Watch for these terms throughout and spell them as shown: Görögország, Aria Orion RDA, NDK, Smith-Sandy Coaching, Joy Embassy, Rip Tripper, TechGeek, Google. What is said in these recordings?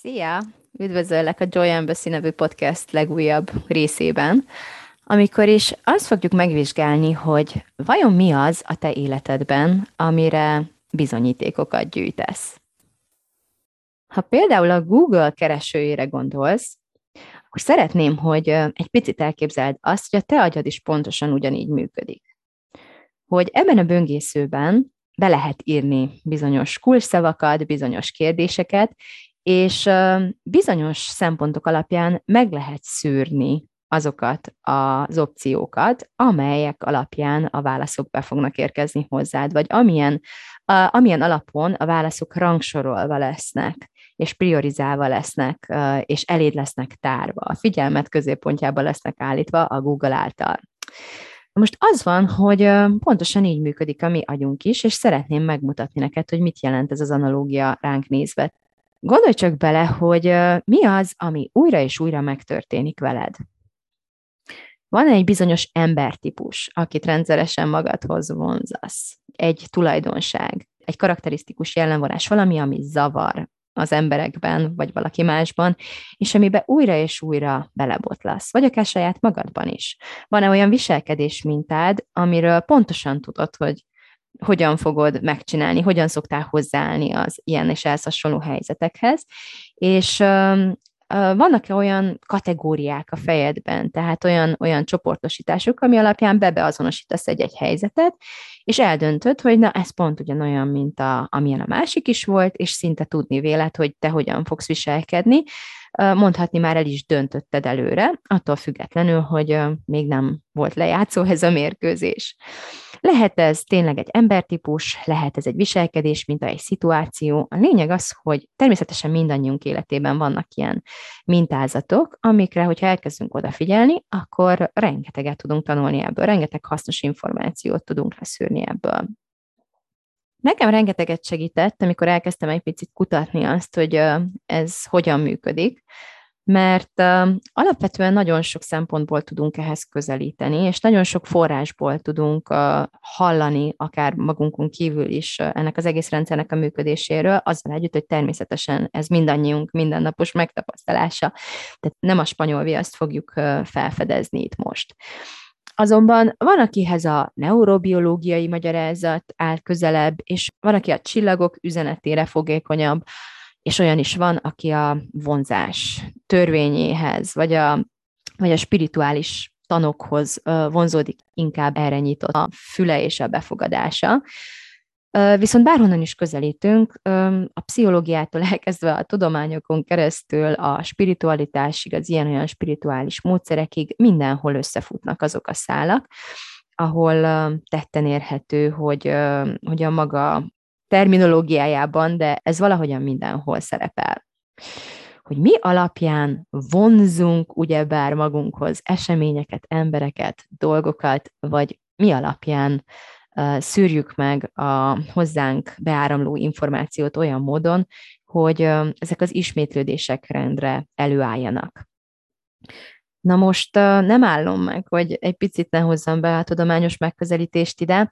Szia! Üdvözöllek a Joy Embassy nevű podcast legújabb részében, amikor is azt fogjuk megvizsgálni, hogy vajon mi az a te életedben, amire bizonyítékokat gyűjtesz. Ha például a Google keresőjére gondolsz, akkor szeretném, hogy egy picit elképzeld azt, hogy a te agyad is pontosan ugyanígy működik. Hogy ebben a böngészőben be lehet írni bizonyos kulcsszavakat, bizonyos kérdéseket, és bizonyos szempontok alapján meg lehet szűrni azokat az opciókat, amelyek alapján a válaszok be fognak érkezni hozzád, vagy amilyen alapon a válaszok rangsorolva lesznek, és priorizálva lesznek, és eléd lesznek tárva. A figyelmet középpontjába lesznek állítva a Google által. Most az van, hogy pontosan így működik a mi agyunk is, és szeretném megmutatni neked, hogy mit jelent ez az analógia ránk nézve. Gondolj csak bele, hogy mi az, ami újra és újra megtörténik veled. Van egy bizonyos embertípus, akit rendszeresen magadhoz vonzasz. Egy tulajdonság, egy karakterisztikus jellemvonás, valami, ami zavar az emberekben, vagy valaki másban, és amiben újra és újra belebotlasz, vagy akár saját magadban is. Van-e olyan viselkedés mintád, amiről pontosan tudod, hogy hogyan fogod megcsinálni, hogyan szoktál hozzáállni az ilyen és elszasonló helyzetekhez, és vannak olyan kategóriák a fejedben, tehát olyan csoportosítások, ami alapján beazonosítasz egy helyzetet, és eldöntöd, hogy na, ez pont ugyanolyan, mint amilyen a másik is volt, és szinte tudni véled, hogy te hogyan fogsz viselkedni. Mondhatni már el is döntötted előre, attól függetlenül, hogy még nem volt lejátszó ez a mérkőzés. Lehet ez tényleg egy embertípus, lehet ez egy viselkedés, mint egy szituáció. A lényeg az, hogy természetesen mindannyiunk életében vannak ilyen mintázatok, amikre, hogyha elkezdünk odafigyelni, akkor rengeteget tudunk tanulni ebből, rengeteg hasznos információt tudunk leszűrni ebből. Nekem rengeteget segített, amikor elkezdtem egy picit kutatni azt, hogy ez hogyan működik, mert alapvetően nagyon sok szempontból tudunk ehhez közelíteni, és nagyon sok forrásból tudunk hallani, akár magunkon kívül is ennek az egész rendszernek a működéséről, azzal együtt, hogy természetesen ez mindannyiunk mindennapos megtapasztalása, tehát nem a spanyol viaszt fogjuk felfedezni itt most. Azonban van, akihez a neurobiológiai magyarázat áll közelebb, és van, aki a csillagok üzenetére fogékonyabb, és olyan is van, aki a vonzás törvényéhez, vagy a spirituális tanokhoz vonzódik, inkább erre nyitott a füle és a befogadása. Viszont bárhonnan is közelítünk, a pszichológiától elkezdve a tudományokon keresztül, a spiritualitásig, az ilyen-olyan spirituális módszerekig mindenhol összefutnak azok a szálak, ahol tetten érhető, hogy a maga terminológiájában, de ez valahogyan mindenhol szerepel. Hogy mi alapján vonzunk ugyebár magunkhoz eseményeket, embereket, dolgokat, vagy mi alapján szűrjük meg a hozzánk beáramló információt olyan módon, hogy ezek az ismétlődések rendre előálljanak. Na most nem állom meg, hogy egy picit ne hozzam be a tudományos megközelítést ide.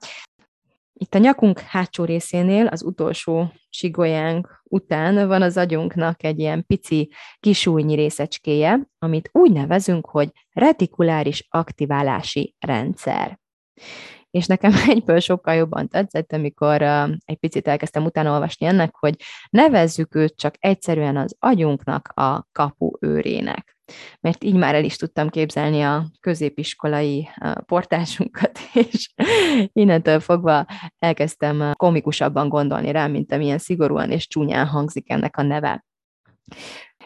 Itt a nyakunk hátsó részénél, az utolsó sigolyánk után van az agyunknak egy ilyen pici kisújnyi részecskéje, amit úgy nevezünk, hogy retikuláris aktiválási rendszer. És nekem egyből sokkal jobban tetszett, amikor egy picit elkezdtem utána olvasni ennek, hogy nevezzük őt csak egyszerűen az agyunknak a kapuőrének. Mert így már el is tudtam képzelni a középiskolai portásunkat, és innentől fogva elkezdtem komikusabban gondolni rá, mint amilyen szigorúan és csúnyán hangzik ennek a neve.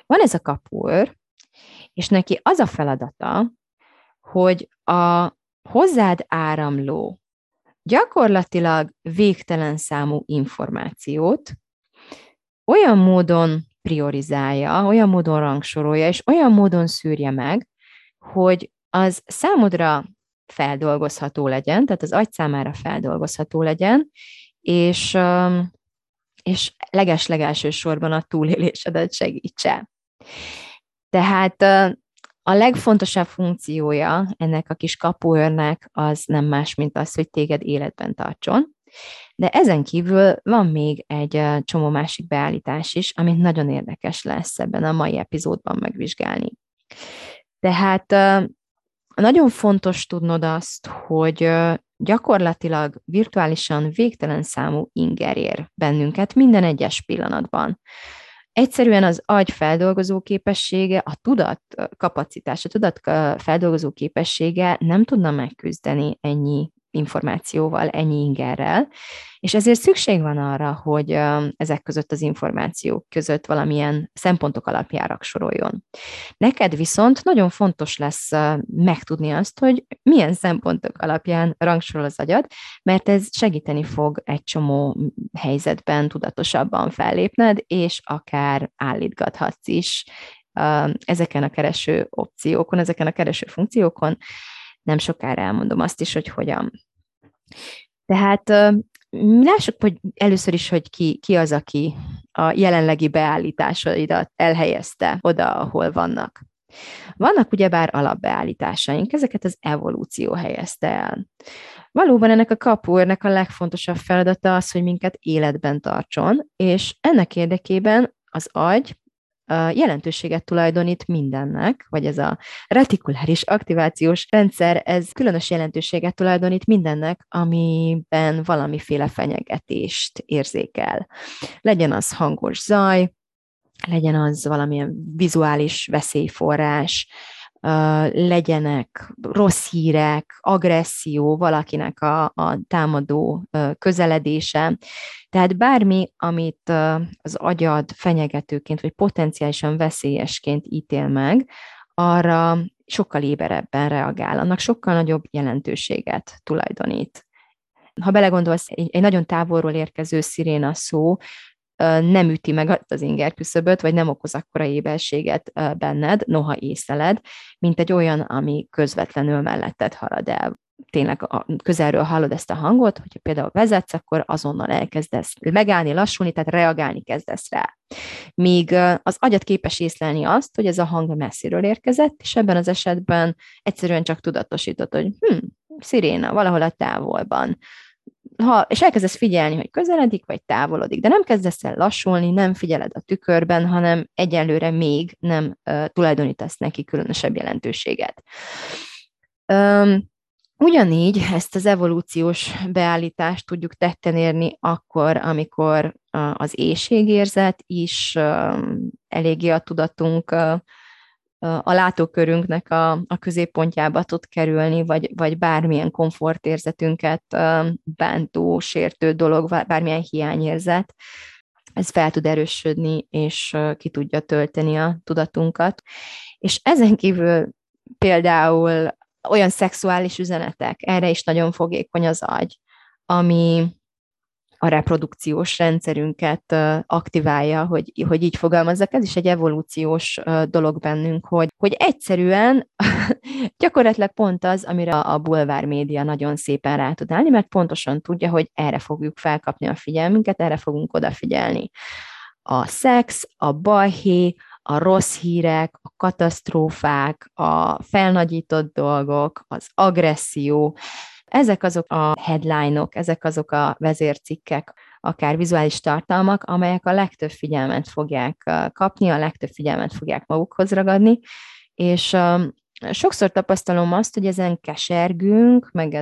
Van ez a kapuőr, és neki az a feladata, hogy a hozzád áramló, gyakorlatilag végtelen számú információt olyan módon priorizálja, olyan módon rangsorolja, és olyan módon szűrje meg, hogy az számodra feldolgozható legyen, tehát az agy számára feldolgozható legyen, és leges-legelső sorban a túlélésedet segítse. Tehát a legfontosabb funkciója ennek a kis kapuőrnek az nem más, mint az, hogy téged életben tartson. De ezen kívül van még egy csomó másik beállítás is, amit nagyon érdekes lesz ebben a mai epizódban megvizsgálni. Tehát nagyon fontos tudnod azt, hogy gyakorlatilag virtuálisan végtelen számú inger ér bennünket minden egyes pillanatban. Egyszerűen az agy feldolgozó képessége, a tudat kapacitása, a tudat feldolgozó képessége nem tudna megküzdeni ennyi információval, ennyi ingerrel, és ezért szükség van arra, hogy ezek között az információk között valamilyen szempontok alapján rangsoroljon. Neked viszont nagyon fontos lesz megtudni azt, hogy milyen szempontok alapján rangsorol az agyad, mert ez segíteni fog egy csomó helyzetben tudatosabban fellépned, és akár állítgathatsz is ezeken a kereső opciókon, ezeken a kereső funkciókon. Nem sokára elmondom azt is, hogy hogyan. Tehát lássuk, hogy először is, hogy ki az, aki a jelenlegi beállításaidat elhelyezte oda, ahol vannak. Vannak ugyebár alapbeállításaink, ezeket az evolúció helyezte el. Valóban ennek a kapuőrnek a legfontosabb feladata az, hogy minket életben tartson, és ennek érdekében az agy jelentőséget tulajdonít mindennek, vagy ez a retikuláris aktivációs rendszer, ez különös jelentőséget tulajdonít mindennek, amiben valamiféle fenyegetést érzékel. Legyen az hangos zaj, legyen az valamilyen vizuális veszélyforrás, legyenek rossz hírek, agresszió, valakinek a támadó közeledése. Tehát bármi, amit az agyad fenyegetőként, vagy potenciálisan veszélyesként ítél meg, arra sokkal éberebben reagál, annak sokkal nagyobb jelentőséget tulajdonít. Ha belegondolsz, egy nagyon távolról érkező sziréna szó nem üti meg az ingerküszöböt, vagy nem okoz akkora éberséget benned, noha észleled, mint egy olyan, ami közvetlenül melletted halad el. Tényleg közelről hallod ezt a hangot, hogyha például vezetsz, akkor azonnal elkezdesz megállni, lassulni, tehát reagálni kezdesz rá. Míg az agyad képes észlelni azt, hogy ez a hang messziről érkezett, és ebben az esetben egyszerűen csak tudatosítod, hogy sziréna, valahol a távolban. És elkezdesz figyelni, hogy közeledik, vagy távolodik, de nem kezdesz el lassulni, nem figyeled a tükörben, hanem egyelőre még nem tulajdonítasz neki különösebb jelentőséget. Ugyanígy ezt az evolúciós beállítást tudjuk tetten érni akkor, amikor az éhségérzet is eléggé a tudatunk, a látókörünknek a középpontjába tud kerülni, vagy bármilyen komfortérzetünket bántó, sértő dolog, bármilyen hiányérzet, ez fel tud erősödni, és ki tudja tölteni a tudatunkat. És ezen kívül például olyan szexuális üzenetek, erre is nagyon fogékony az agy, ami a reprodukciós rendszerünket aktiválja, hogy így fogalmazzak. Ez is egy evolúciós dolog bennünk, hogy egyszerűen gyakorlatilag pont az, amire a bulvár média nagyon szépen rá tud állni, mert pontosan tudja, hogy erre fogjuk felkapni a figyelmünket, erre fogunk odafigyelni. A szex, a balhé, a rossz hírek, a katasztrófák, a felnagyított dolgok, az agresszió, ezek azok a headline-ok, ezek azok a vezércikkek, akár vizuális tartalmak, amelyek a legtöbb figyelmet fogják kapni, a legtöbb figyelmet fogják magukhoz ragadni, és sokszor tapasztalom azt, hogy ezen kesergünk, meg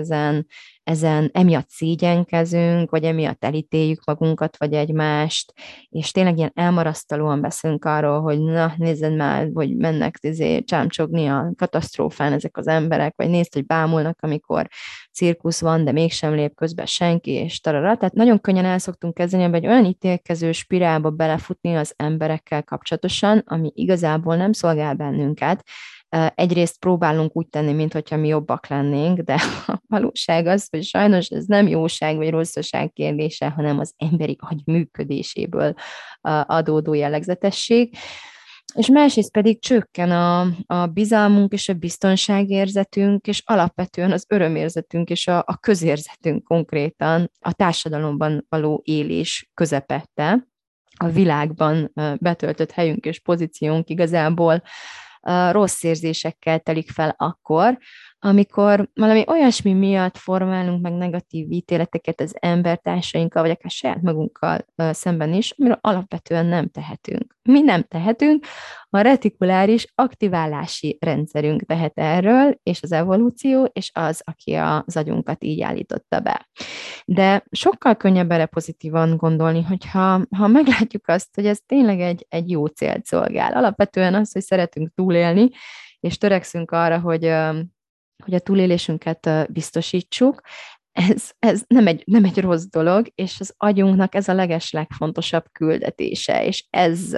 ezen emiatt szégyenkezünk, vagy emiatt elítéljük magunkat, vagy egymást, és tényleg ilyen elmarasztalóan beszélünk arról, hogy na, nézzed már, hogy mennek csámcsogni a katasztrófán ezek az emberek, vagy nézd, hogy bámulnak, amikor cirkusz van, de mégsem lép közben senki, és tarara. Tehát nagyon könnyen el szoktunk kezdeni egy olyan ítélkező spirálba belefutni az emberekkel kapcsolatosan, ami igazából nem szolgál bennünket, egyrészt próbálunk úgy tenni, mintha mi jobbak lennénk, de a valóság az, hogy sajnos ez nem jóság vagy rosszaság kérdése, hanem az emberi agy működéséből adódó jellegzetesség. És másrészt pedig csökken a bizalmunk és a biztonságérzetünk, és alapvetően az örömérzetünk és a közérzetünk konkrétan a társadalomban való élés közepette. A világban betöltött helyünk és pozíciónk igazából rossz érzésekkel telik fel akkor, amikor valami olyasmi miatt formálunk meg negatív ítéleteket az embertársainkkal, vagy akár saját magunkkal szemben is, amiről alapvetően nem tehetünk. Mi nem tehetünk, a retikuláris aktiválási rendszerünk tehet erről, és az evolúció, és az, aki az agyunkat így állította be. De sokkal könnyebb erre pozitívan gondolni, hogyha meglátjuk azt, hogy ez tényleg egy jó célt szolgál. Alapvetően az, hogy szeretünk túlélni, és törekszünk arra, hogy a túlélésünket biztosítsuk, ez nem egy rossz dolog, és az agyunknak ez a legeslegfontosabb küldetése, és ez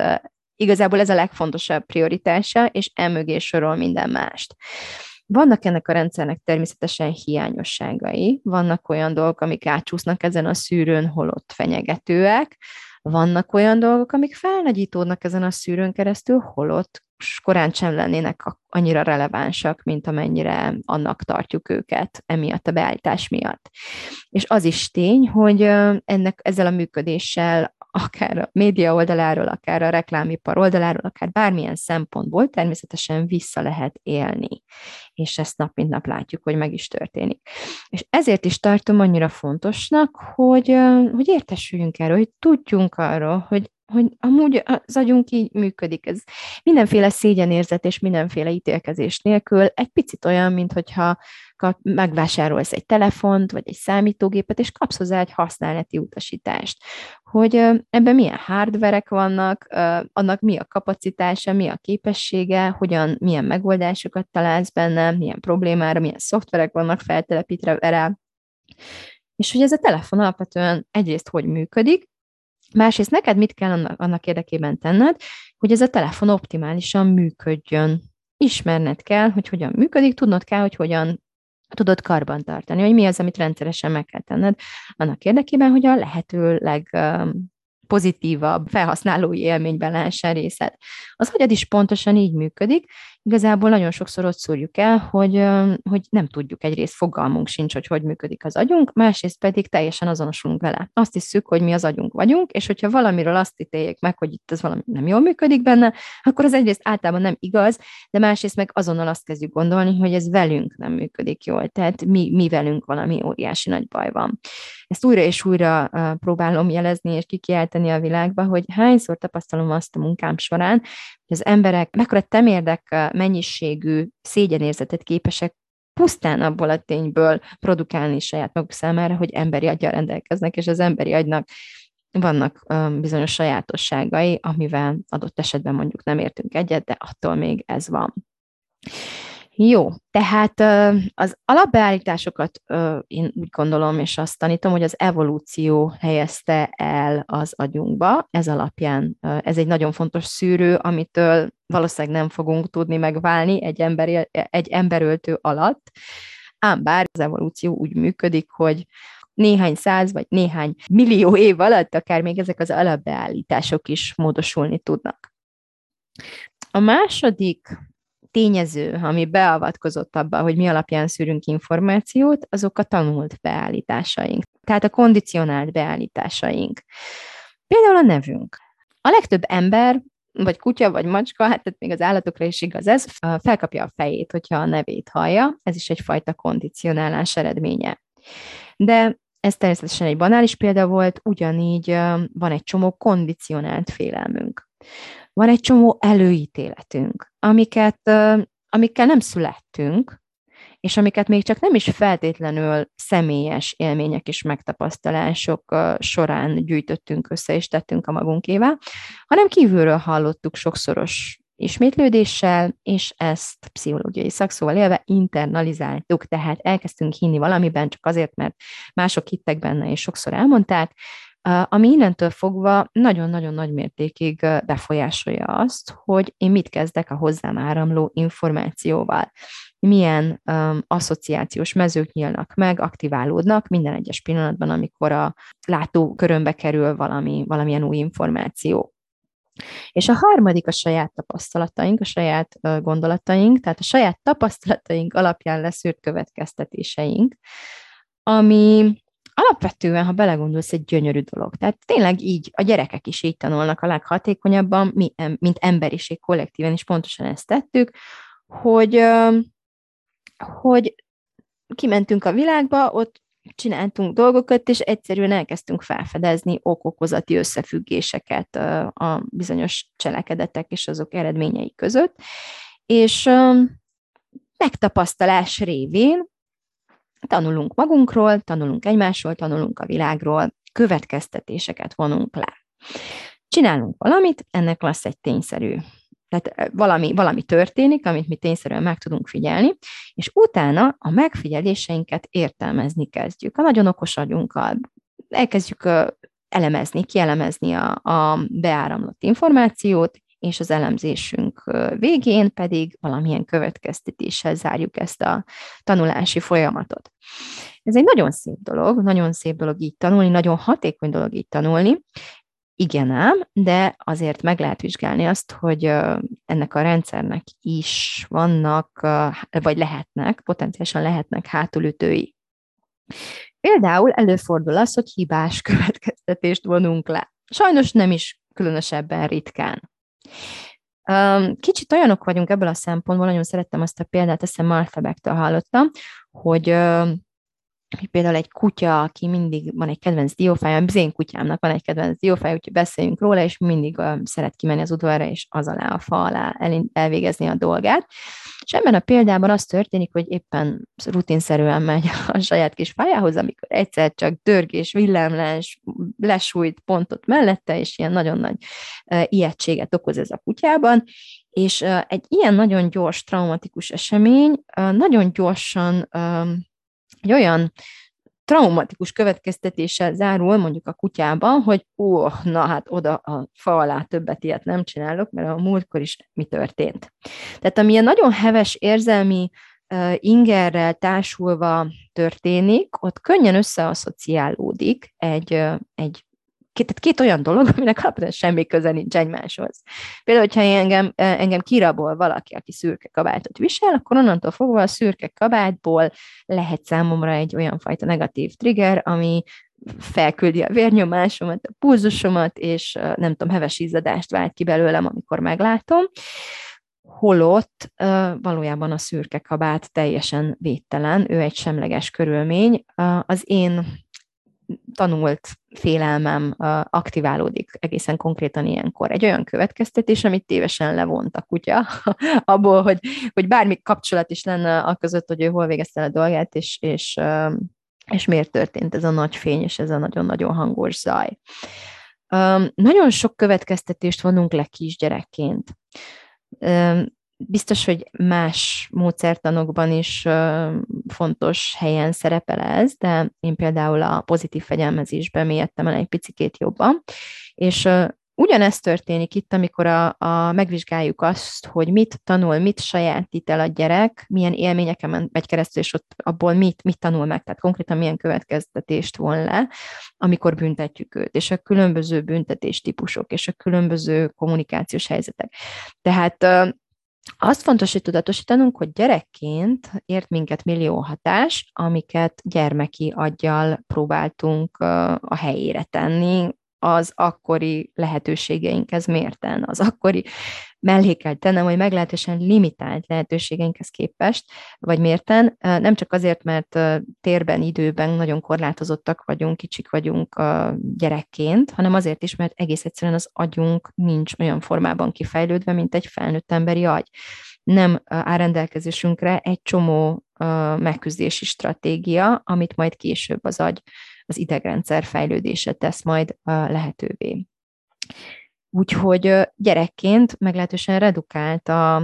igazából ez a legfontosabb prioritása, és emögé sorol minden mást. Vannak ennek a rendszernek természetesen hiányosságai, vannak olyan dolgok, amik átcsúsznak ezen a szűrőn, holott fenyegetőek, vannak olyan dolgok, amik felnagyítódnak ezen a szűrőn keresztül, holott korán sem lennének annyira relevánsak, mint amennyire annak tartjuk őket emiatt a beállítás miatt. És az is tény, hogy ezzel a működéssel akár a média oldaláról, akár a reklámipar oldaláról, akár bármilyen szempontból természetesen vissza lehet élni. És ezt nap mint nap látjuk, hogy meg is történik. És ezért is tartom annyira fontosnak, hogy értesüljünk erről, hogy tudjunk arról, hogy amúgy az agyunk így működik. Ez mindenféle szégyenérzet és mindenféle ítélkezés nélkül egy picit olyan, mintha megvásárolsz egy telefont, vagy egy számítógépet, és kapsz hozzá egy használati utasítást. Hogy ebben milyen hardverek vannak, annak mi a kapacitása, mi a képessége, milyen megoldásokat találsz benne, milyen problémára, milyen szoftverek vannak feltelepítve erre. És hogy ez a telefon alapvetően egyrészt hogy működik, másrészt neked mit kell annak érdekében tenned, hogy ez a telefon optimálisan működjön. Ismerned kell, hogy hogyan működik, tudnod kell, hogy hogyan tudod karbantartani, hogy mi az, amit rendszeresen meg kell tenned annak érdekében, hogy a lehető legpozitívabb felhasználói élményben lehessen részed. Az agyad is pontosan így működik, igazából nagyon sokszor ott szúrjuk el, hogy nem tudjuk, egyrészt fogalmunk sincs, hogy működik az agyunk, másrészt pedig teljesen azonosulunk vele. Azt hiszük, hogy mi az agyunk vagyunk, és hogyha valamiről azt ítéljük meg, hogy itt ez valami nem jól működik benne, akkor az egyrészt általában nem igaz, de másrészt meg azonnal azt kezdjük gondolni, hogy ez velünk nem működik jól, tehát mi velünk valami óriási nagy baj van. Ezt újra és újra próbálom jelezni és kikiáltani a világba, hogy hányszor tapasztalom azt a munkám során, hogy az emberek mekkora temérdek mennyiségű szégyenérzetet képesek pusztán abból a tényből produkálni saját maguk számára, hogy emberi aggyal rendelkeznek, és az emberi agynak vannak bizonyos sajátosságai, amivel adott esetben mondjuk nem értünk egyet, de attól még ez van. Jó, tehát az alapbeállításokat én úgy gondolom, és azt tanítom, hogy az evolúció helyezte el az agyunkba. Ez alapján ez egy nagyon fontos szűrő, amitől valószínűleg nem fogunk tudni megválni egy emberöltő alatt. Ám bár az evolúció úgy működik, hogy néhány száz vagy néhány millió év alatt akár még ezek az alapbeállítások is módosulni tudnak. A második tényező, ami beavatkozott abba, hogy mi alapján szűrünk információt, azok a tanult beállításaink, tehát a kondicionált beállításaink. Például a nevünk. A legtöbb ember, vagy kutya, vagy macska, tehát még az állatokra is igaz ez, felkapja a fejét, hogyha a nevét hallja, ez is egyfajta kondicionálás eredménye. De ez természetesen egy banális példa volt, ugyanígy van egy csomó kondicionált félelmünk. Van egy csomó előítéletünk, amikkel nem születtünk, és amiket még csak nem is feltétlenül személyes élmények és megtapasztalások során gyűjtöttünk össze és tettünk a magunkévá, hanem kívülről hallottuk sokszoros ismétlődéssel, és ezt pszichológiai szakszóval élve internalizáltuk, tehát elkezdtünk hinni valamiben csak azért, mert mások hittek benne, és sokszor elmondták, ami innentől fogva nagyon-nagyon nagy mértékig befolyásolja azt, hogy én mit kezdek a hozzám áramló információval. Milyen asszociációs mezők nyílnak meg, aktiválódnak minden egyes pillanatban, amikor a látókörömbe kerül valamilyen új információ. És a harmadik a saját tapasztalataink, a saját gondolataink, tehát a saját tapasztalataink alapján leszűrt következtetéseink, ami alapvetően, ha belegondolsz, egy gyönyörű dolog. Tehát tényleg így a gyerekek is így tanulnak a leghatékonyabban, mi, mint emberiség kollektíven is pontosan ezt tettük, hogy kimentünk a világba, ott csináltunk dolgokat, és egyszerűen elkezdtünk felfedezni okokozati összefüggéseket a bizonyos cselekedetek és azok eredményei között, és megtapasztalás révén tanulunk magunkról, tanulunk egymásról, tanulunk a világról, következtetéseket vonunk le. Csinálunk valamit, ennek lesz egy tényszerű. Tehát valami történik, amit mi tényszerűen meg tudunk figyelni, és utána a megfigyeléseinket értelmezni kezdjük. A nagyon okos agyunkkal elkezdjük elemezni, kielemezni a beáramlott információt, és az elemzésünk végén pedig valamilyen következtetéssel zárjuk ezt a tanulási folyamatot. Ez egy nagyon szép dolog így tanulni, nagyon hatékony dolog így tanulni. Igen ám, de azért meg lehet vizsgálni azt, hogy ennek a rendszernek is vannak, vagy lehetnek, potenciálisan lehetnek hátulütői. Például előfordul az, hogy hibás következtetést vonunk le. Sajnos nem is különösebben ritkán. Kicsit olyanok vagyunk ebből a szempontból, nagyon szerettem azt a példát, ezt a Martha Becktől hallottam, hogy például egy kutya, aki mindig van egy kedvenc diófája, az én kutyámnak van egy kedvenc diófája, úgyhogy beszéljünk róla, és mindig szeret kimenni az udvarra, és az alá, a fa alá elvégezni a dolgát. És ebben a példában az történik, hogy éppen rutinszerűen megy a saját kis fájához, amikor egyszer csak dörgés, villámlás, lesújt pontot mellette, és ilyen nagyon nagy ijegységet okoz ez a kutyában, és egy ilyen nagyon gyors, traumatikus esemény nagyon gyorsan egy olyan traumatikus következtetéssel zárul mondjuk a kutyában, hogy oda a fa alá többet ilyet nem csinálok, mert a múltkor is mi történt. Tehát ami a nagyon heves érzelmi ingerrel társulva történik, ott könnyen összeasszociálódik két olyan dolog, aminek alapvetően semmi köze nincs egymáshoz. Például, hogyha engem kirabol valaki, aki szürke kabátot visel, akkor onnantól fogva a szürke kabátból lehet számomra egy olyan fajta negatív trigger, ami felküldi a vérnyomásomat, a pulzusomat, és nem tudom, heves izzadást vált ki belőlem, amikor meglátom. Holott valójában a szürke kabát teljesen védtelen, ő egy semleges körülmény. Az én tanult félelmem aktiválódik egészen konkrétan ilyenkor. Egy olyan következtetés, amit tévesen levont a kutya, abból, hogy bármi kapcsolat is lenne a között, hogy ő hol végezte a dolgát, és miért történt ez a nagy fény, és ez a nagyon-nagyon hangos zaj. Nagyon sok következtetést vonunk le kisgyerekként. Biztos, hogy más módszertanokban is fontos helyen szerepel ez, de én például a pozitív fegyelmezésbe mélyedtem el egy picikét jobban, és ugyanez történik itt, amikor megvizsgáljuk azt, hogy mit tanul, mit sajátít el a gyerek, milyen élményeken megy keresztül, és ott abból mit tanul meg, tehát konkrétan milyen következtetést von le, amikor büntetjük őt, és a különböző büntetéstípusok, és a különböző kommunikációs helyzetek. Tehát azt fontos, hogy tudatosítanunk, hogy gyerekként ért minket millió hatás, amiket gyermeki aggyal próbáltunk a helyére tenni, az akkori lehetőségeinkhez mérten, az akkori mellékeltenem, hogy meglehetősen limitált lehetőségeinkhez képest, vagy mérten, nem csak azért, mert térben, időben nagyon korlátozottak vagyunk, kicsik vagyunk gyerekként, hanem azért is, mert egész egyszerűen az agyunk nincs olyan formában kifejlődve, mint egy felnőtt emberi agy. Nem áll rendelkezésünkre egy csomó megküzdési stratégia, amit majd később az idegrendszer fejlődése tesz majd lehetővé. Úgyhogy gyerekként meglehetősen redukált a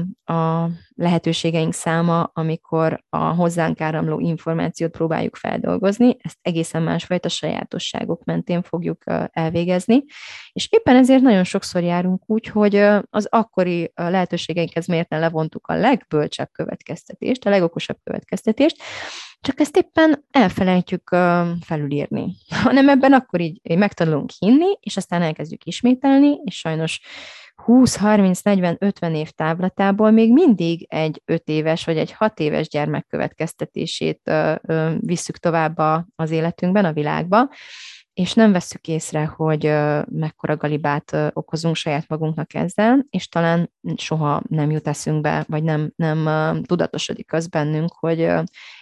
lehetőségeink száma, amikor a hozzánk áramló információt próbáljuk feldolgozni, ezt egészen másfajta sajátosságok mentén fogjuk elvégezni, és éppen ezért nagyon sokszor járunk úgy, hogy az akkori lehetőségeinkhez mérten levontuk a legbölcsebb következtetést, a legokosabb következtetést, csak ezt éppen elfelejtjük felülírni, hanem ebben akkor így megtanulunk hinni, és aztán elkezdjük ismételni, és sajnos 20-30-40-50 év távlatából még mindig egy 5 éves vagy egy 6 éves gyermek következtetését visszük tovább az életünkben, a világba, és nem vesszük észre, hogy mekkora galibát okozunk saját magunknak ezzel, és talán soha nem jut eszünkbe, vagy nem tudatosodik az bennünk, hogy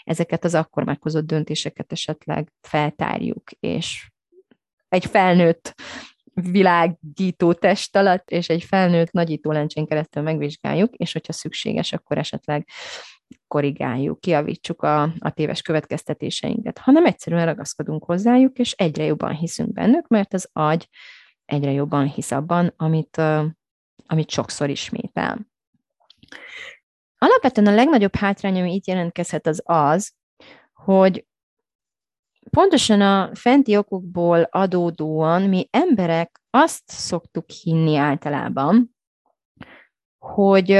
ezeket az akkor meghozott döntéseket esetleg feltárjuk, és egy felnőtt világító test alatt, és egy felnőtt nagyító lencsén keresztül megvizsgáljuk, és hogyha szükséges, akkor esetleg korrigáljuk, kijavítsuk a téves következtetéseinket, hanem egyszerűen ragaszkodunk hozzájuk, és egyre jobban hiszünk bennük, mert az agy egyre jobban hisz abban, amit sokszor ismétel. Alapvetően a legnagyobb hátrány, ami itt jelentkezhet, az, hogy pontosan a fenti okokból adódóan mi emberek azt szoktuk hinni általában, hogy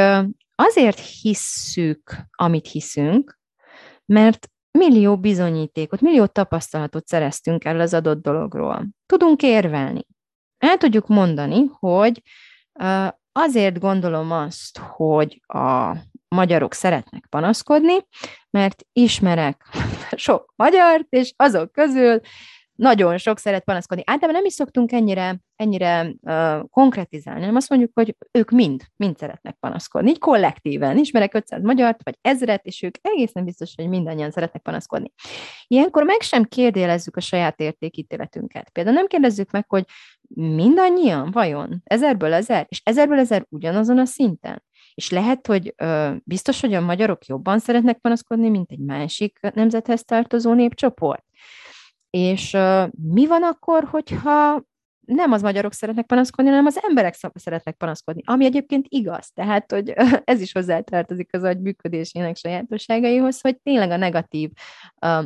azért hisszük, amit hiszünk, mert millió bizonyítékot, millió tapasztalatot szereztünk el az adott dologról. Tudunk érvelni. El tudjuk mondani, hogy azért gondolom azt, hogy a magyarok szeretnek panaszkodni, mert ismerek sok magyart, és azok közül nagyon sok szeret panaszkodni. Általában nem is szoktunk ennyire konkretizálni, hanem azt mondjuk, hogy ők mind szeretnek panaszkodni, így kollektíven. Ismerek 500 magyart, vagy 1000-et, és ők egészen biztos, hogy mindannyian szeretnek panaszkodni. Ilyenkor meg sem kérdélezzük a saját értékítéletünket. Például nem kérdezzük meg, hogy mindannyian vajon 1000-ből 1000, és 1000-ből 1000 ugyanazon a szinten. És lehet, hogy biztos, hogy a magyarok jobban szeretnek panaszkodni, mint egy másik nemzethez tartozó népcsoport. És mi van akkor, hogyha nem az magyarok szeretnek panaszkodni, hanem az emberek szeretnek panaszkodni, ami egyébként igaz. Tehát, hogy ez is hozzátartozik az agy működésének sajátosságaihoz, hogy tényleg a negatív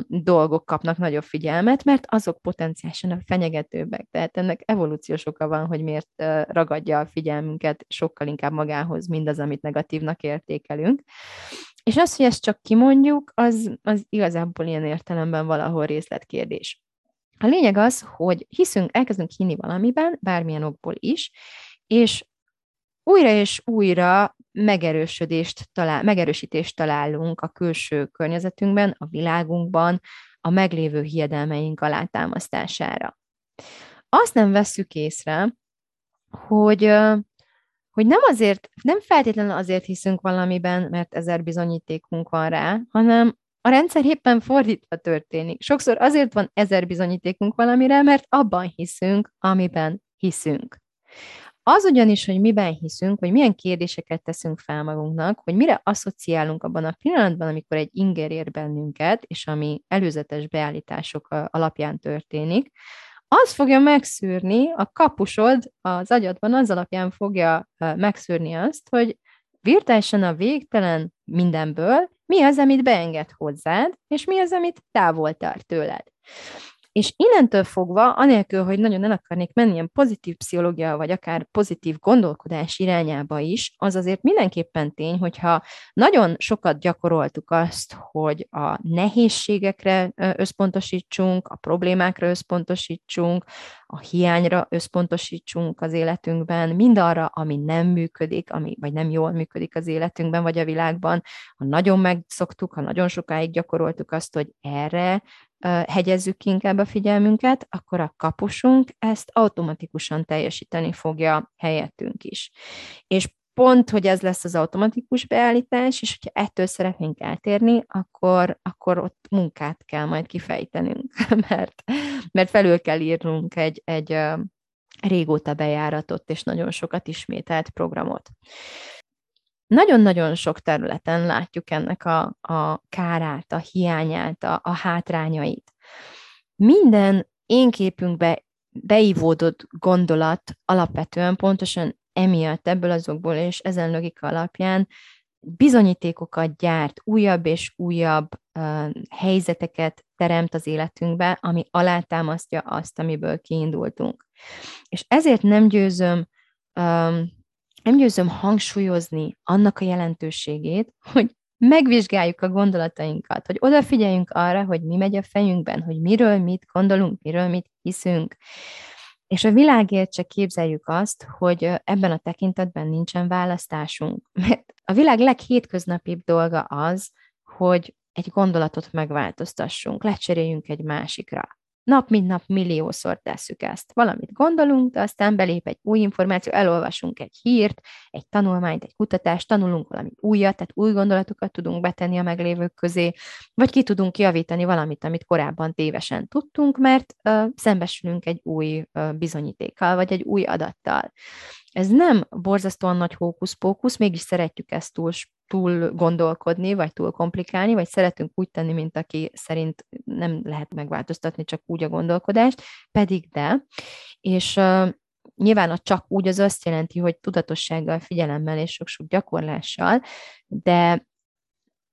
dolgok kapnak nagyobb figyelmet, mert azok potenciálisan a fenyegetőbbek. Tehát ennek evolúciós oka van, hogy miért ragadja a figyelmünket sokkal inkább magához mindaz, amit negatívnak értékelünk. És az, hogy ezt csak kimondjuk, az igazából ilyen értelemben valahol részletkérdés. A lényeg az, hogy elkezdünk hinni valamiben, bármilyen okból is, és újra megerősítést találunk a külső környezetünkben, a világunkban, a meglévő hiedelmeink alátámasztására. Azt nem vesszük észre, hogy nem feltétlenül azért hiszünk valamiben, mert 1000 bizonyítékunk van rá, hanem a rendszer éppen fordítva történik. Sokszor azért van 1000 bizonyítékunk valamire, mert abban hiszünk, amiben hiszünk. Az ugyanis, hogy miben hiszünk, vagy milyen kérdéseket teszünk fel magunknak, hogy mire asszociálunk abban a pillanatban, amikor egy inger ér bennünket, és ami előzetes beállítások alapján történik, az fogja megszűrni, a kapusod az agyadban az alapján fogja megszűrni azt, hogy virtuálisan a végtelen mindenből mi az, amit beenged hozzád, és mi az, amit távol tart tőled. És innentől fogva, anélkül, hogy nagyon el akarnék menni ilyen pozitív pszichológia, vagy akár pozitív gondolkodás irányába is, az azért mindenképpen tény, hogyha nagyon sokat gyakoroltuk azt, hogy a nehézségekre összpontosítsunk, a problémákra összpontosítsunk, a hiányra összpontosítsunk az életünkben, mindarra, ami nem működik, vagy nem jól működik az életünkben, vagy a világban, ha nagyon megszoktuk, ha nagyon sokáig gyakoroltuk azt, hogy erre hegyezzük inkább a figyelmünket, akkor a kapusunk ezt automatikusan teljesíteni fogja helyettünk is. És pont, hogy ez lesz az automatikus beállítás, és hogyha ettől szeretnénk eltérni, akkor ott munkát kell majd kifejtenünk, mert felül kell írnunk egy régóta bejáratott és nagyon sokat ismételt programot. Nagyon-nagyon sok területen látjuk ennek a kárát, a hiányát, a hátrányait. Minden én képünkbe beívódott gondolat alapvetően pontosan emiatt, ebből azokból, és ezen logika alapján bizonyítékokat gyárt, újabb és újabb helyzeteket teremt az életünkbe, ami alátámasztja azt, amiből kiindultunk. És ezért nem győzöm hangsúlyozni annak a jelentőségét, hogy megvizsgáljuk a gondolatainkat, hogy odafigyeljünk arra, hogy mi megy a fejünkben, hogy miről mit gondolunk, miről mit hiszünk. És a világért se képzeljük azt, hogy ebben a tekintetben nincsen választásunk. Mert a világ leghétköznapibb dolga az, hogy egy gondolatot megváltoztassunk, lecseréljünk egy másikra. Nap mint nap milliószor tesszük ezt. Valamit gondolunk, de aztán belép egy új információ, elolvasunk egy hírt, egy tanulmányt, egy kutatást, tanulunk valami újat, tehát új gondolatokat tudunk betenni a meglévők közé, vagy ki tudunk javítani valamit, amit korábban tévesen tudtunk, mert szembesülünk egy új bizonyítékkal, vagy egy új adattal. Ez nem borzasztóan nagy hókusz-pókusz, mégis szeretjük ezt túl gondolkodni, vagy túl komplikálni, vagy szeretünk úgy tenni, mint aki szerint nem lehet megváltoztatni csak úgy a gondolkodást, pedig de. És nyilván a csak úgy az azt jelenti, hogy tudatossággal, figyelemmel és sok-sok gyakorlással, de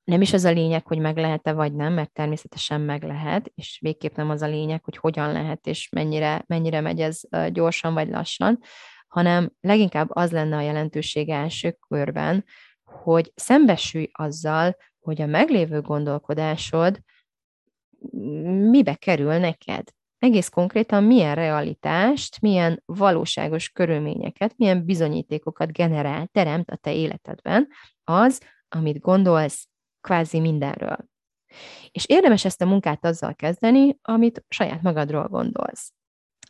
nem is az a lényeg, hogy meg lehet-e vagy nem, mert természetesen meg lehet, és végképp nem az a lényeg, hogy hogyan lehet, és mennyire megy ez gyorsan vagy lassan, hanem leginkább az lenne a jelentősége első körben, hogy szembesülj azzal, hogy a meglévő gondolkodásod mibe kerül neked. Egész konkrétan milyen realitást, milyen valóságos körülményeket, milyen bizonyítékokat generál, teremt a te életedben az, amit gondolsz kvázi mindenről. És érdemes ezt a munkát azzal kezdeni, amit saját magadról gondolsz.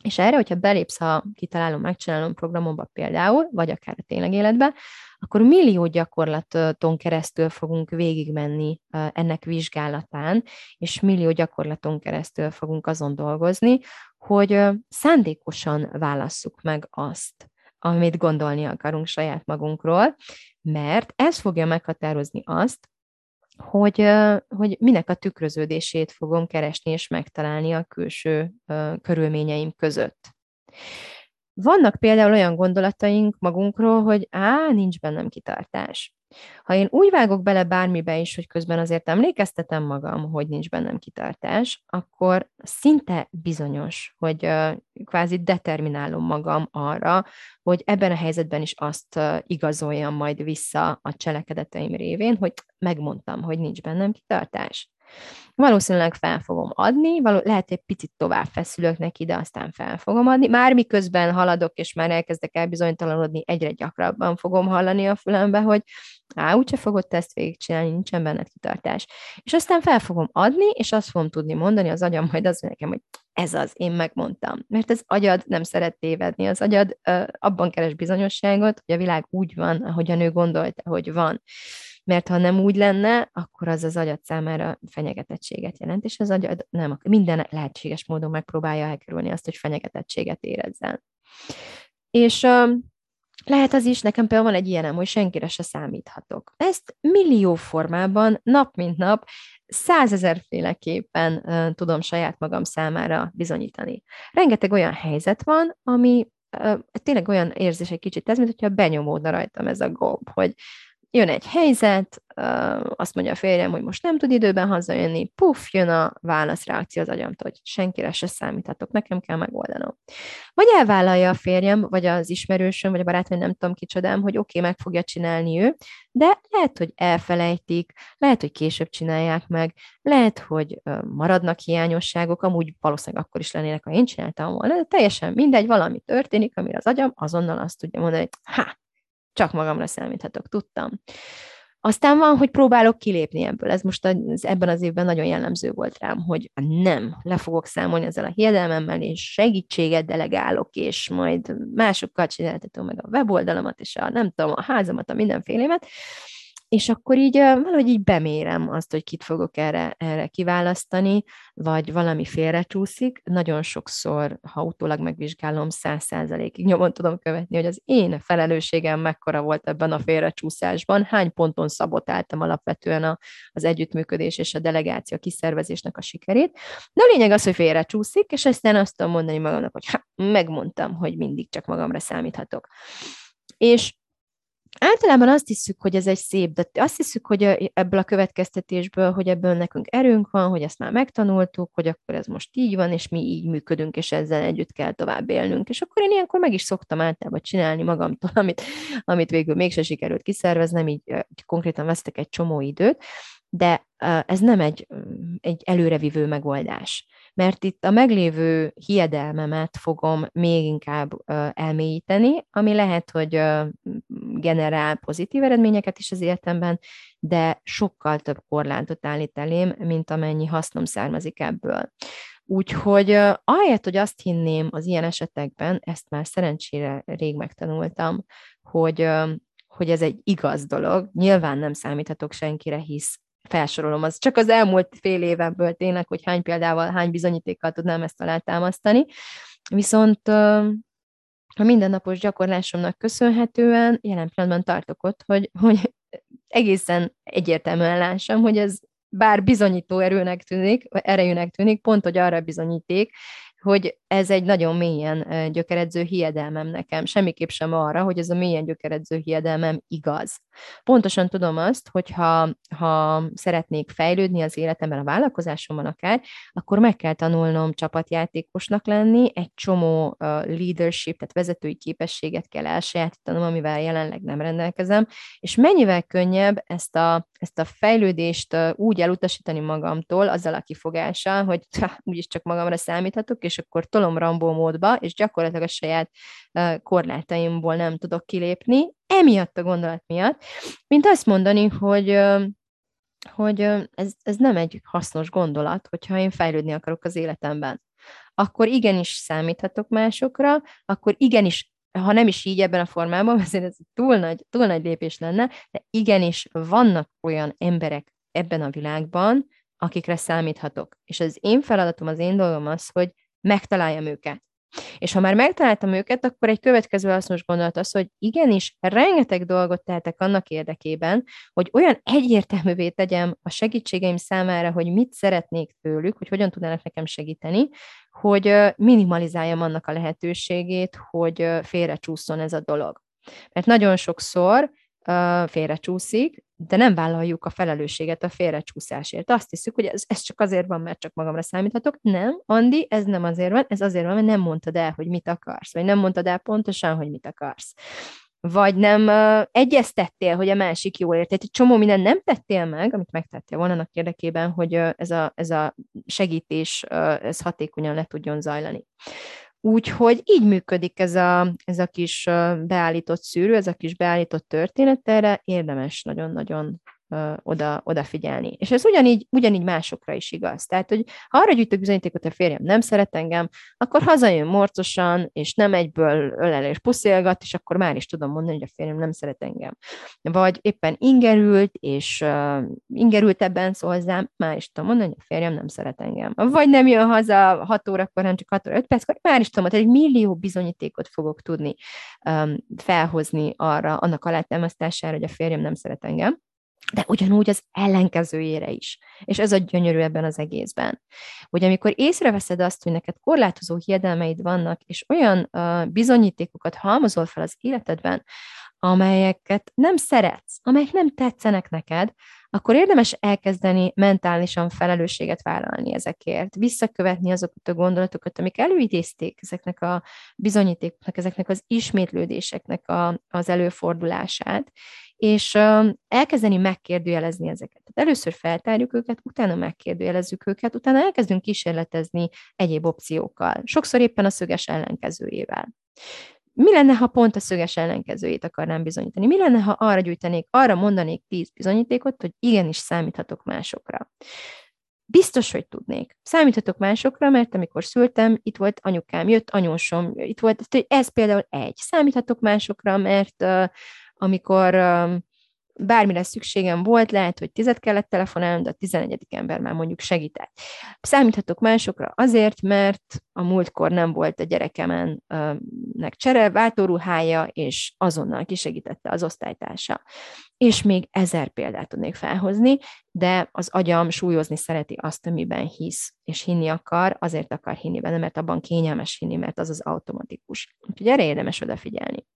És erre, hogyha belépsz a Kitalálom, Megcsinálom programomba például, vagy akár a tényleg életbe, akkor millió gyakorlaton keresztül fogunk végigmenni ennek vizsgálatán, és millió gyakorlaton keresztül fogunk azon dolgozni, hogy szándékosan válasszuk meg azt, amit gondolni akarunk saját magunkról, mert ez fogja meghatározni azt, hogy minek a tükröződését fogom keresni és megtalálni a külső körülményeim között. Vannak például olyan gondolataink magunkról, hogy nincs bennem kitartás. Ha én úgy vágok bele bármibe is, hogy közben azért emlékeztetem magam, hogy nincs bennem kitartás, akkor szinte bizonyos, hogy kvázi determinálom magam arra, hogy ebben a helyzetben is azt igazoljam majd vissza a cselekedeteim révén, hogy megmondtam, hogy nincs bennem kitartás. Valószínűleg fel fogom adni, lehet egy picit tovább feszülök neki, de aztán fel fogom adni. Már miközben haladok, és már elkezdek elbizonytalanodni, egyre gyakrabban fogom hallani a fülembe, hogy úgyse fogod te ezt végigcsinálni, nincsen benned kitartás. És aztán fel fogom adni, és azt fogom tudni mondani, az agyam majd azt mondja nekem, hogy ez az, én megmondtam. Mert az agyad nem szeret tévedni, az agyad abban keres bizonyosságot, hogy a világ úgy van, ahogy a nő gondolta, hogy van. Mert ha nem úgy lenne, akkor az az agyad számára fenyegetettséget jelent, és az agyad nem, minden lehetséges módon megpróbálja elkerülni azt, hogy fenyegetettséget érezzen. És lehet az is, nekem például van egy ilyenem, hogy senkire se számíthatok. Ezt millió formában, nap mint nap, 100 000-féleképpen tudom saját magam számára bizonyítani. Rengeteg olyan helyzet van, ami tényleg olyan érzés egy kicsit ez, mint hogyha benyomódna rajtam ez a gomb, hogy jön egy helyzet, azt mondja a férjem, hogy most nem tud időben hazajönni, puff, jön a válaszreakció az agyamtól, hogy senkire se számíthatok, nekem kell megoldanom. Vagy elvállalja a férjem, vagy az ismerősöm, vagy a barátnőm, nem tudom kicsodám, hogy oké, meg fogja csinálni ő, de lehet, hogy elfelejtik, lehet, hogy később csinálják meg, lehet, hogy maradnak hiányosságok, amúgy valószínűleg akkor is lennének, ha én csináltam volna, de teljesen mindegy, valami történik, amire az agyam azonnal azt tudja mondani, hogy csak magamra számíthatok, tudtam. Aztán van, hogy próbálok kilépni ebből. Ez most ebben az évben nagyon jellemző volt rám, hogy nem, le fogok számolni ezzel a hiedelmemmel, és segítséget delegálok, és majd másokkal csináltatom meg a weboldalamat, és a házamat, a mindenfélémet. és akkor így valahogy így bemérem azt, hogy kit fogok erre kiválasztani, vagy valami félrecsúszik. Nagyon sokszor, ha utólag megvizsgálom, 100%-ig nyomon tudom követni, hogy az én felelősségem mekkora volt ebben a félrecsúszásban, hány ponton szabotáltam alapvetően az együttműködés és a delegáció kiszervezésnek a sikerét. De a lényeg az, hogy félrecsúszik, és aztán azt tudom mondani magamnak, hogy megmondtam, hogy mindig csak magamra számíthatok. És általában azt hiszük, hogy ez egy szép, de azt hiszük, hogy ebből a következtetésből, hogy ebből nekünk erőnk van, hogy ezt már megtanultuk, hogy akkor ez most így van, és mi így működünk, és ezzel együtt kell tovább élnünk. És akkor én ilyenkor meg is szoktam általában csinálni magamtól, amit végül mégse sikerült kiszerveznem, így konkrétan vesztek egy csomó időt, de ez nem egy előrevívő megoldás. Mert itt a meglévő hiedelmemet fogom még inkább elmélyíteni, ami lehet, hogy generál pozitív eredményeket is az életemben, de sokkal több korlátot állít elém, mint amennyi hasznom származik ebből. Úgyhogy ahelyett, hogy azt hinném az ilyen esetekben, ezt már szerencsére rég megtanultam, hogy ez egy igaz dolog, nyilván nem számíthatok senkire, hisz felsorolom, az csak az elmúlt fél évemből tényleg, hogy hány példával, hány bizonyítékkal tudnám ezt alátámasztani. Viszont a mindennapos gyakorlásomnak köszönhetően jelen pillanatban tartok ott, hogy egészen egyértelműen lássam, hogy ez bár bizonyító erejűnek tűnik, pont, hogy arra bizonyíték, hogy ez egy nagyon mélyen gyökeredző hiedelmem nekem, semmiképp sem arra, hogy ez a mélyen gyökeredző hiedelmem igaz. Pontosan tudom azt, hogy ha szeretnék fejlődni az életemben, a vállalkozásomban akár, akkor meg kell tanulnom csapatjátékosnak lenni, egy csomó leadership, tehát vezetői képességet kell elsajátítanom, amivel jelenleg nem rendelkezem, és mennyivel könnyebb ezt a fejlődést úgy elutasítani magamtól, azzal a kifogással, hogy úgyis csak magamra számíthatok, és akkor tolom Rambó módba, és gyakorlatilag a saját korlátaimból nem tudok kilépni, emiatt a gondolat miatt, mint azt mondani, hogy ez nem egy hasznos gondolat, hogyha én fejlődni akarok az életemben. Akkor igenis számíthatok másokra, akkor igenis, ha nem is így ebben a formában, azért ez túl nagy lépés lenne, de igenis vannak olyan emberek ebben a világban, akikre számíthatok. És az én feladatom, az én dolgom az, hogy megtaláljam őket. És ha már megtaláltam őket, akkor egy következő hasznos gondolat az, hogy igenis, rengeteg dolgot tehetek annak érdekében, hogy olyan egyértelművé tegyem a segítségeim számára, hogy mit szeretnék tőlük, hogy hogyan tudnának nekem segíteni, hogy minimalizáljam annak a lehetőségét, hogy félrecsúszson ez a dolog. Mert nagyon sokszor félrecsúszik, de nem vállaljuk a felelősséget a félrecsúszásért. Azt hiszük, hogy ez csak azért van, mert csak magamra számíthatok. Nem, Andi, ez nem azért van, ez azért van, mert nem mondtad el, hogy mit akarsz, vagy nem mondtad el pontosan, hogy mit akarsz. Vagy nem egyeztettél, hogy a másik jól érte. Egy csomó minden nem tettél meg, amit megtettél volna annak érdekében, hogy ez a segítés ez hatékonyan le tudjon zajlani. Úgyhogy így működik ez a kis beállított szűrő, ez a kis beállított történet, erre érdemes nagyon-nagyon odafigyelni. És ez ugyanígy másokra is igaz. Tehát, hogy ha arra gyűjtök bizonyítékot, a férjem nem szeret engem, akkor hazajön morcosan, és nem egyből ölel és puszélgat, és akkor már is tudom mondani, hogy a férjem nem szeret engem. Vagy éppen ingerült, és ingerültebben szól hozzám, már is tudom mondani, hogy a férjem nem szeret engem. Vagy nem jön haza 6 órakor, hanem csak 6 óra 5 perckor, már is tudom, hogy egy millió bizonyítékot fogok tudni felhozni arra, annak alátámasztására, hogy a férjem nem szeret engem. De ugyanúgy az ellenkezőjére is. És ez a gyönyörű ebben az egészben. Hogy amikor észreveszed azt, hogy neked korlátozó hiedelmeid vannak, és olyan bizonyítékokat halmozol fel az életedben, amelyeket nem szeretsz, amelyek nem tetszenek neked, akkor érdemes elkezdeni mentálisan felelősséget vállalni ezekért, visszakövetni azokat a gondolatokat, amik előidézték ezeknek a bizonyítékoknak, ezeknek az ismétlődéseknek az előfordulását, és elkezdeni megkérdőjelezni ezeket. Először feltárjuk őket, utána megkérdőjelezzük őket, utána elkezdünk kísérletezni egyéb opciókkal, sokszor éppen a szöges ellenkezőjével. Mi lenne, ha pont a szöges ellenkezőjét akarnám bizonyítani? Mi lenne, ha arra mondanék 10 bizonyítékot, hogy igenis számíthatok másokra? Biztos, hogy tudnék. Számíthatok másokra, mert amikor szültem, itt volt anyukám, jött anyósom, itt volt, ez például egy. Számíthatok másokra, mert amikor bármire szükségem volt, lehet, hogy 10-et kellett telefonálnom, de a 11. ember már mondjuk segített. Számíthatok másokra azért, mert a múltkor nem volt a gyerekemennek csere, váltóruhája, és azonnal kisegítette az osztálytársa. És még 1000 példát tudnék felhozni, de az agyam súlyozni szereti azt, amiben hisz, és hinni akar, azért akar hinni benne, mert abban kényelmes hinni, mert az az automatikus. Úgyhogy erre érdemes odafigyelni.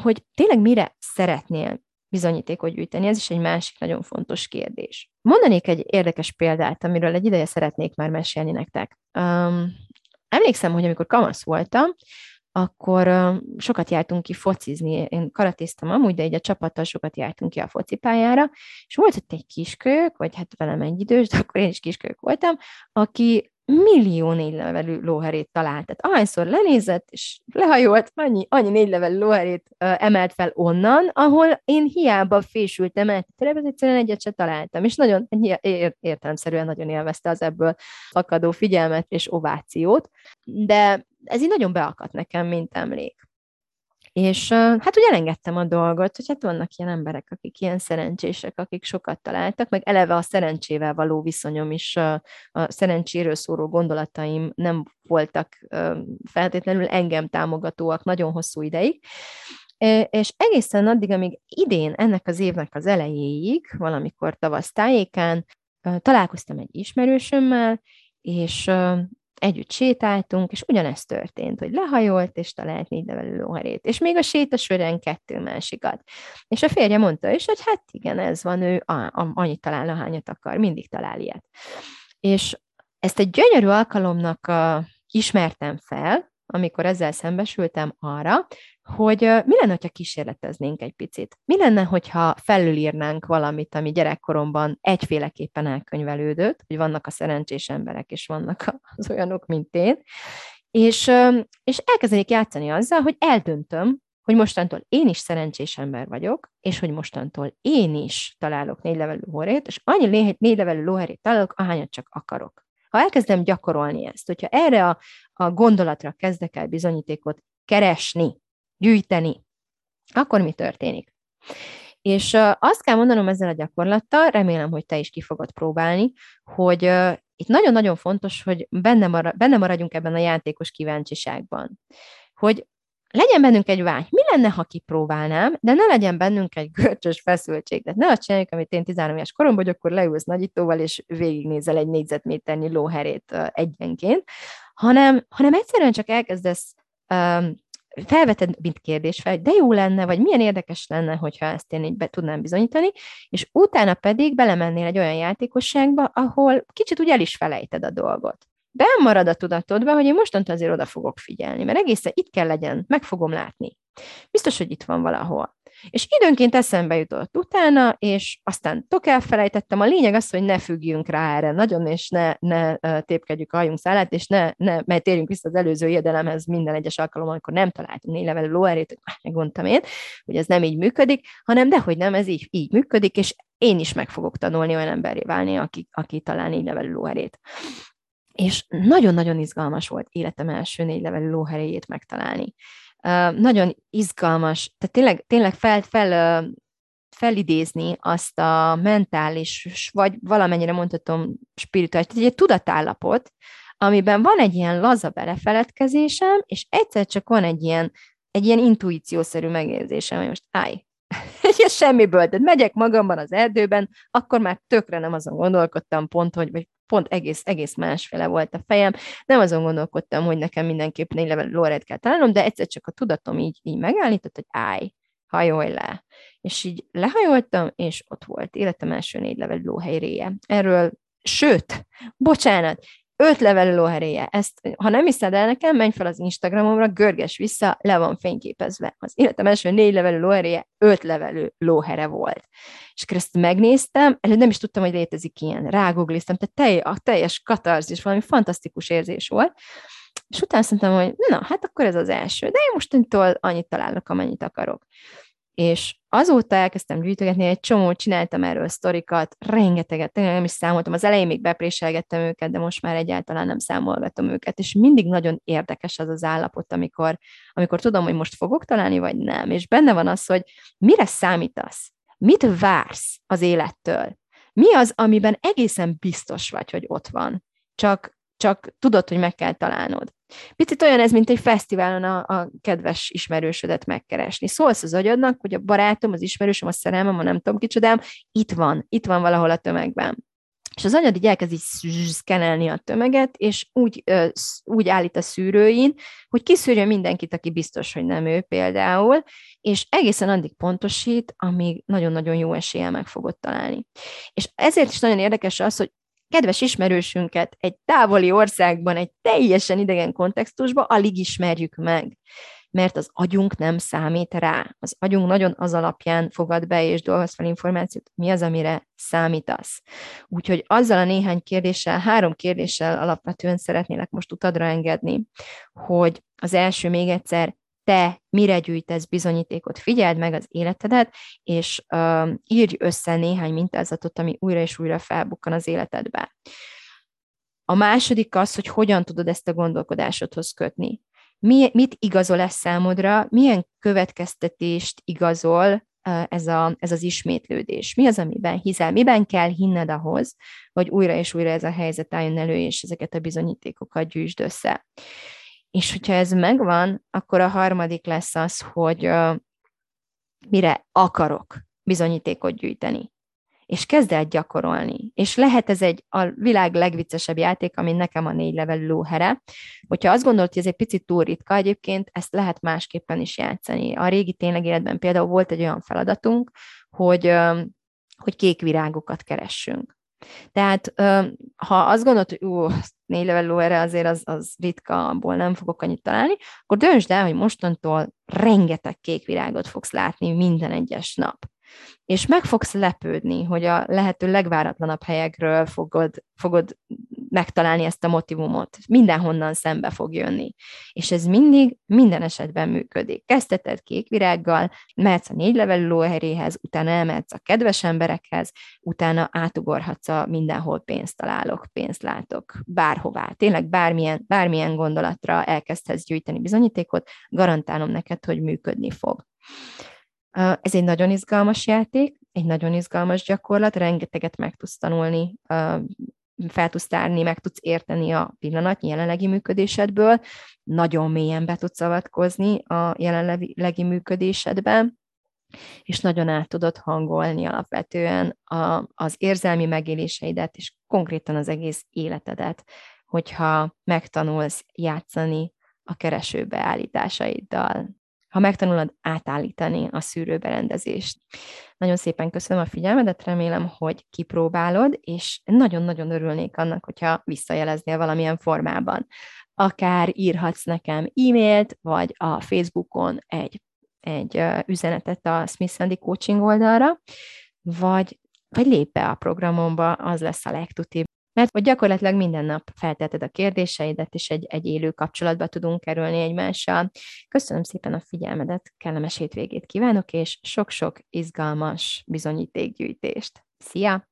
Hogy tényleg mire szeretnél bizonyítékot gyűjteni, ez is egy másik nagyon fontos kérdés. Mondanék egy érdekes példát, amiről egy ideje szeretnék már mesélni nektek. Emlékszem, hogy amikor kamasz voltam, akkor sokat jártunk ki focizni, én karatéztam amúgy, de így a csapattal sokat jártunk ki a focipályára, és volt ott egy kiskölyök, vagy hát velem egy idős, de akkor én is kiskölyök voltam, aki millió négylevelű lóherét talált. Tehát ahányszor lenézett, és lehajolt, annyi négylevelű lóherét emelt fel onnan, ahol én hiába fésültem el, tehát egyszerűen egyet se találtam, és nagyon értelemszerűen nagyon élvezte az ebből fakadó figyelmet és ovációt, de ez így nagyon beakadt nekem, mint emlék. És hát ugye elengedtem a dolgot, hogy hát vannak ilyen emberek, akik ilyen szerencsések, akik sokat találtak, meg eleve a szerencsével való viszonyom is, a szerencséről szóró gondolataim nem voltak feltétlenül engem támogatóak nagyon hosszú ideig, és egészen addig, amíg idén, ennek az évnek az elejéig, valamikor tavasz tájékán találkoztam egy ismerősömmel, és együtt sétáltunk, és ugyanezt történt, hogy lehajolt, és talált négylevelű lóherét, és még a séta során 2 másikat. És a férje mondta is, hogy hát igen, ez van, ő annyit talál, ahányat akar, mindig talál ilyet. És ezt egy gyönyörű alkalomnak ismertem fel, amikor ezzel szembesültem arra, hogy mi lenne, hogyha kísérleteznénk egy picit? Mi lenne, hogyha felülírnánk valamit, ami gyerekkoromban egyféleképpen elkönyvelődött, hogy vannak a szerencsés emberek, és vannak az olyanok, mint én, és elkezdenék játszani azzal, hogy eldöntöm, hogy mostantól én is szerencsés ember vagyok, és hogy mostantól én is találok négylevelű lóherét, és annyi négylevelű lóherét találok, ahányat csak akarok. Ha elkezdem gyakorolni ezt, hogyha erre a gondolatra kezdek el bizonyítékot keresni, gyűjteni, akkor mi történik? És azt kell mondanom ezzel a gyakorlattal, remélem, hogy te is ki fogod próbálni, hogy itt nagyon-nagyon fontos, hogy benne maradjunk ebben a játékos kíváncsiságban. Hogy legyen bennünk egy vágy. Mi lenne, ha kipróbálnám, de ne legyen bennünk egy görcsös feszültség. Tehát ne azt csináljuk, amit én 13 éves koromban, hogy akkor leülsz nagyítóval, és végignézel egy négyzetméternyi lóherét egyenként, hanem egyszerűen csak elkezdesz felveted, mint kérdés fel, hogy de jó lenne, vagy milyen érdekes lenne, hogyha ezt én így be tudnám bizonyítani, és utána pedig belemennél egy olyan játékosságba, ahol kicsit úgy el is felejted a dolgot. Bemarad a tudatodba, hogy én mostantól azért oda fogok figyelni, mert egészen itt kell legyen, meg fogom látni. Biztos, hogy itt van valahol. És időnként eszembe jutott utána, és aztán tök elfelejtettem. A lényeg az, hogy ne függjünk rá erre nagyon, és ne tépkedjük a hajunk szálát, és mert térjünk vissza az előző érdelemhez minden egyes alkalommal, amikor nem találtunk négylevelű lóerét, hogy megmondtam én, hogy ez nem így működik, hanem dehogy nem, ez így működik, és én is meg fogok tanulni olyan emberré válni, aki talál négylevelű lóerét. És nagyon-nagyon izgalmas volt életem első négylevelű lóheréjét megtalálni. Nagyon izgalmas, tehát tényleg felidézni azt a mentális, vagy valamennyire mondhatom spirituális, tehát egy tudatállapot, amiben van egy ilyen laza belefeledkezésem, és egyszer csak van egy ilyen intuíciószerű megérzésem, hogy most állj, semmiből, tehát megyek magamban az erdőben, akkor már tökre nem azon gondolkodtam pont, hogy pont egész másféle volt a fejem. Nem azon gondolkodtam, hogy nekem mindenképp négylevelű lóherét kell találnom, de egyszer csak a tudatom így megállított, hogy állj, hajolj le. És így lehajoltam, és ott volt életem első négylevelű lóheréje. Sőt, 5 levelű lóheréje. Ezt, ha nem hiszed el nekem, menj fel az Instagramomra, görgess vissza, le van fényképezve. Az életem első 4 levelű lóheréje 5 levelű lóhere volt. És akkor ezt megnéztem, előbb nem is tudtam, hogy létezik ilyen. Rágoogliztam, tehát a teljes katarzis, valami fantasztikus érzés volt. És utána szerintem, hogy na, hát akkor ez az első, de én mostantól annyit találok, amennyit akarok. és azóta elkezdtem gyűjtögetni, egy csomót csináltam erről sztorikat, rengeteget, tényleg nem is számoltam, az elején még bepréselgettem őket, de most már egyáltalán nem számolgatom őket, és mindig nagyon érdekes az az állapot, amikor tudom, hogy most fogok találni, vagy nem, és benne van az, hogy mire számítasz, mit vársz az élettől, mi az, amiben egészen biztos vagy, hogy ott van, csak tudod, hogy meg kell találnod. Picit olyan ez, mint egy fesztiválon a kedves ismerősödet megkeresni. Szólsz az agyadnak, hogy a barátom, az ismerősöm, a szerelmem, a nem tudom kicsodám, itt van valahol a tömegben. És az agyad így elkezd így szkenelni a tömeget, és úgy állít a szűrőin, hogy kiszűrjön mindenkit, aki biztos, hogy nem ő például, és egészen addig pontosít, amíg nagyon-nagyon jó eséllyel meg fogod találni. És ezért is nagyon érdekes az, hogy kedves ismerősünket egy távoli országban, egy teljesen idegen kontextusban alig ismerjük meg, mert az agyunk nem számít rá. Az agyunk nagyon az alapján fogad be és dolgoz fel információt, mi az, amire számítasz. Úgyhogy azzal a néhány kérdéssel, 3 kérdéssel alapvetően szeretnélek most utadra engedni, hogy az első még egyszer, te mire gyűjtesz bizonyítékot, figyeld meg az életedet, és írj össze néhány mintázatot, ami újra és újra felbukkan az életedbe. A második az, hogy hogyan tudod ezt a gondolkodásodhoz kötni. Mit igazol ez számodra, milyen következtetést igazol ez az ismétlődés? Mi az, amiben hiszel? Miben kell hinned ahhoz, hogy újra és újra ez a helyzet álljon elő, és ezeket a bizonyítékokat gyűjtsd össze? És hogyha ez megvan, akkor a harmadik lesz az, hogy mire akarok bizonyítékot gyűjteni. És kezd el gyakorolni. És lehet ez a világ legviccesebb játék, ami nekem a 4 levelű lóhere. Hogyha azt gondolod, hogy ez egy picit túl ritka egyébként, ezt lehet másképpen is játszani. A régi tényleg életben például volt egy olyan feladatunk, hogy kék virágokat keressünk. Tehát ha azt gondolod, hogy 4 levelű lóhere azért az ritka, abból nem fogok annyit találni, akkor döntsd el, hogy mostantól rengeteg kék virágot fogsz látni minden egyes nap. És meg fogsz lepődni, hogy a lehető legváratlanabb helyekről fogod megtalálni ezt a motivumot. Mindenhonnan szembe fog jönni. És ez mindig, minden esetben működik. Kezdheted kékvirággal, mehetsz a 4 levelű lóheréhez, utána elmehetsz a kedves emberekhez, utána átugorhatsz a mindenhol pénzt találok, pénzt látok, bárhová. Tényleg bármilyen gondolatra elkezdhetsz gyűjteni bizonyítékot, garantálom neked, hogy működni fog. Ez egy nagyon izgalmas játék, egy nagyon izgalmas gyakorlat, rengeteget meg tudsz tanulni, fel tudsz tárni, meg tudsz érteni a pillanatnyi jelenlegi működésedből, nagyon mélyen be tudsz avatkozni a jelenlegi működésedben, és nagyon át tudod hangolni alapvetően az érzelmi megéléseidet, és konkrétan az egész életedet, hogyha megtanulsz játszani a kereső beállításaiddal. Ha megtanulod átállítani a szűrőberendezést. Nagyon szépen köszönöm a figyelmedet, remélem, hogy kipróbálod, és nagyon-nagyon örülnék annak, hogyha visszajeleznél valamilyen formában. Akár írhatsz nekem e-mailt, vagy a Facebookon egy üzenetet a Smith-Sandy Coaching oldalra, vagy lépj be a programomba, az lesz a legtutibb. Mert hogy gyakorlatilag minden nap felteted a kérdéseidet, és egy élő kapcsolatba tudunk kerülni egymással. Köszönöm szépen a figyelmedet, kellemes hétvégét kívánok, és sok-sok izgalmas bizonyítékgyűjtést. Szia!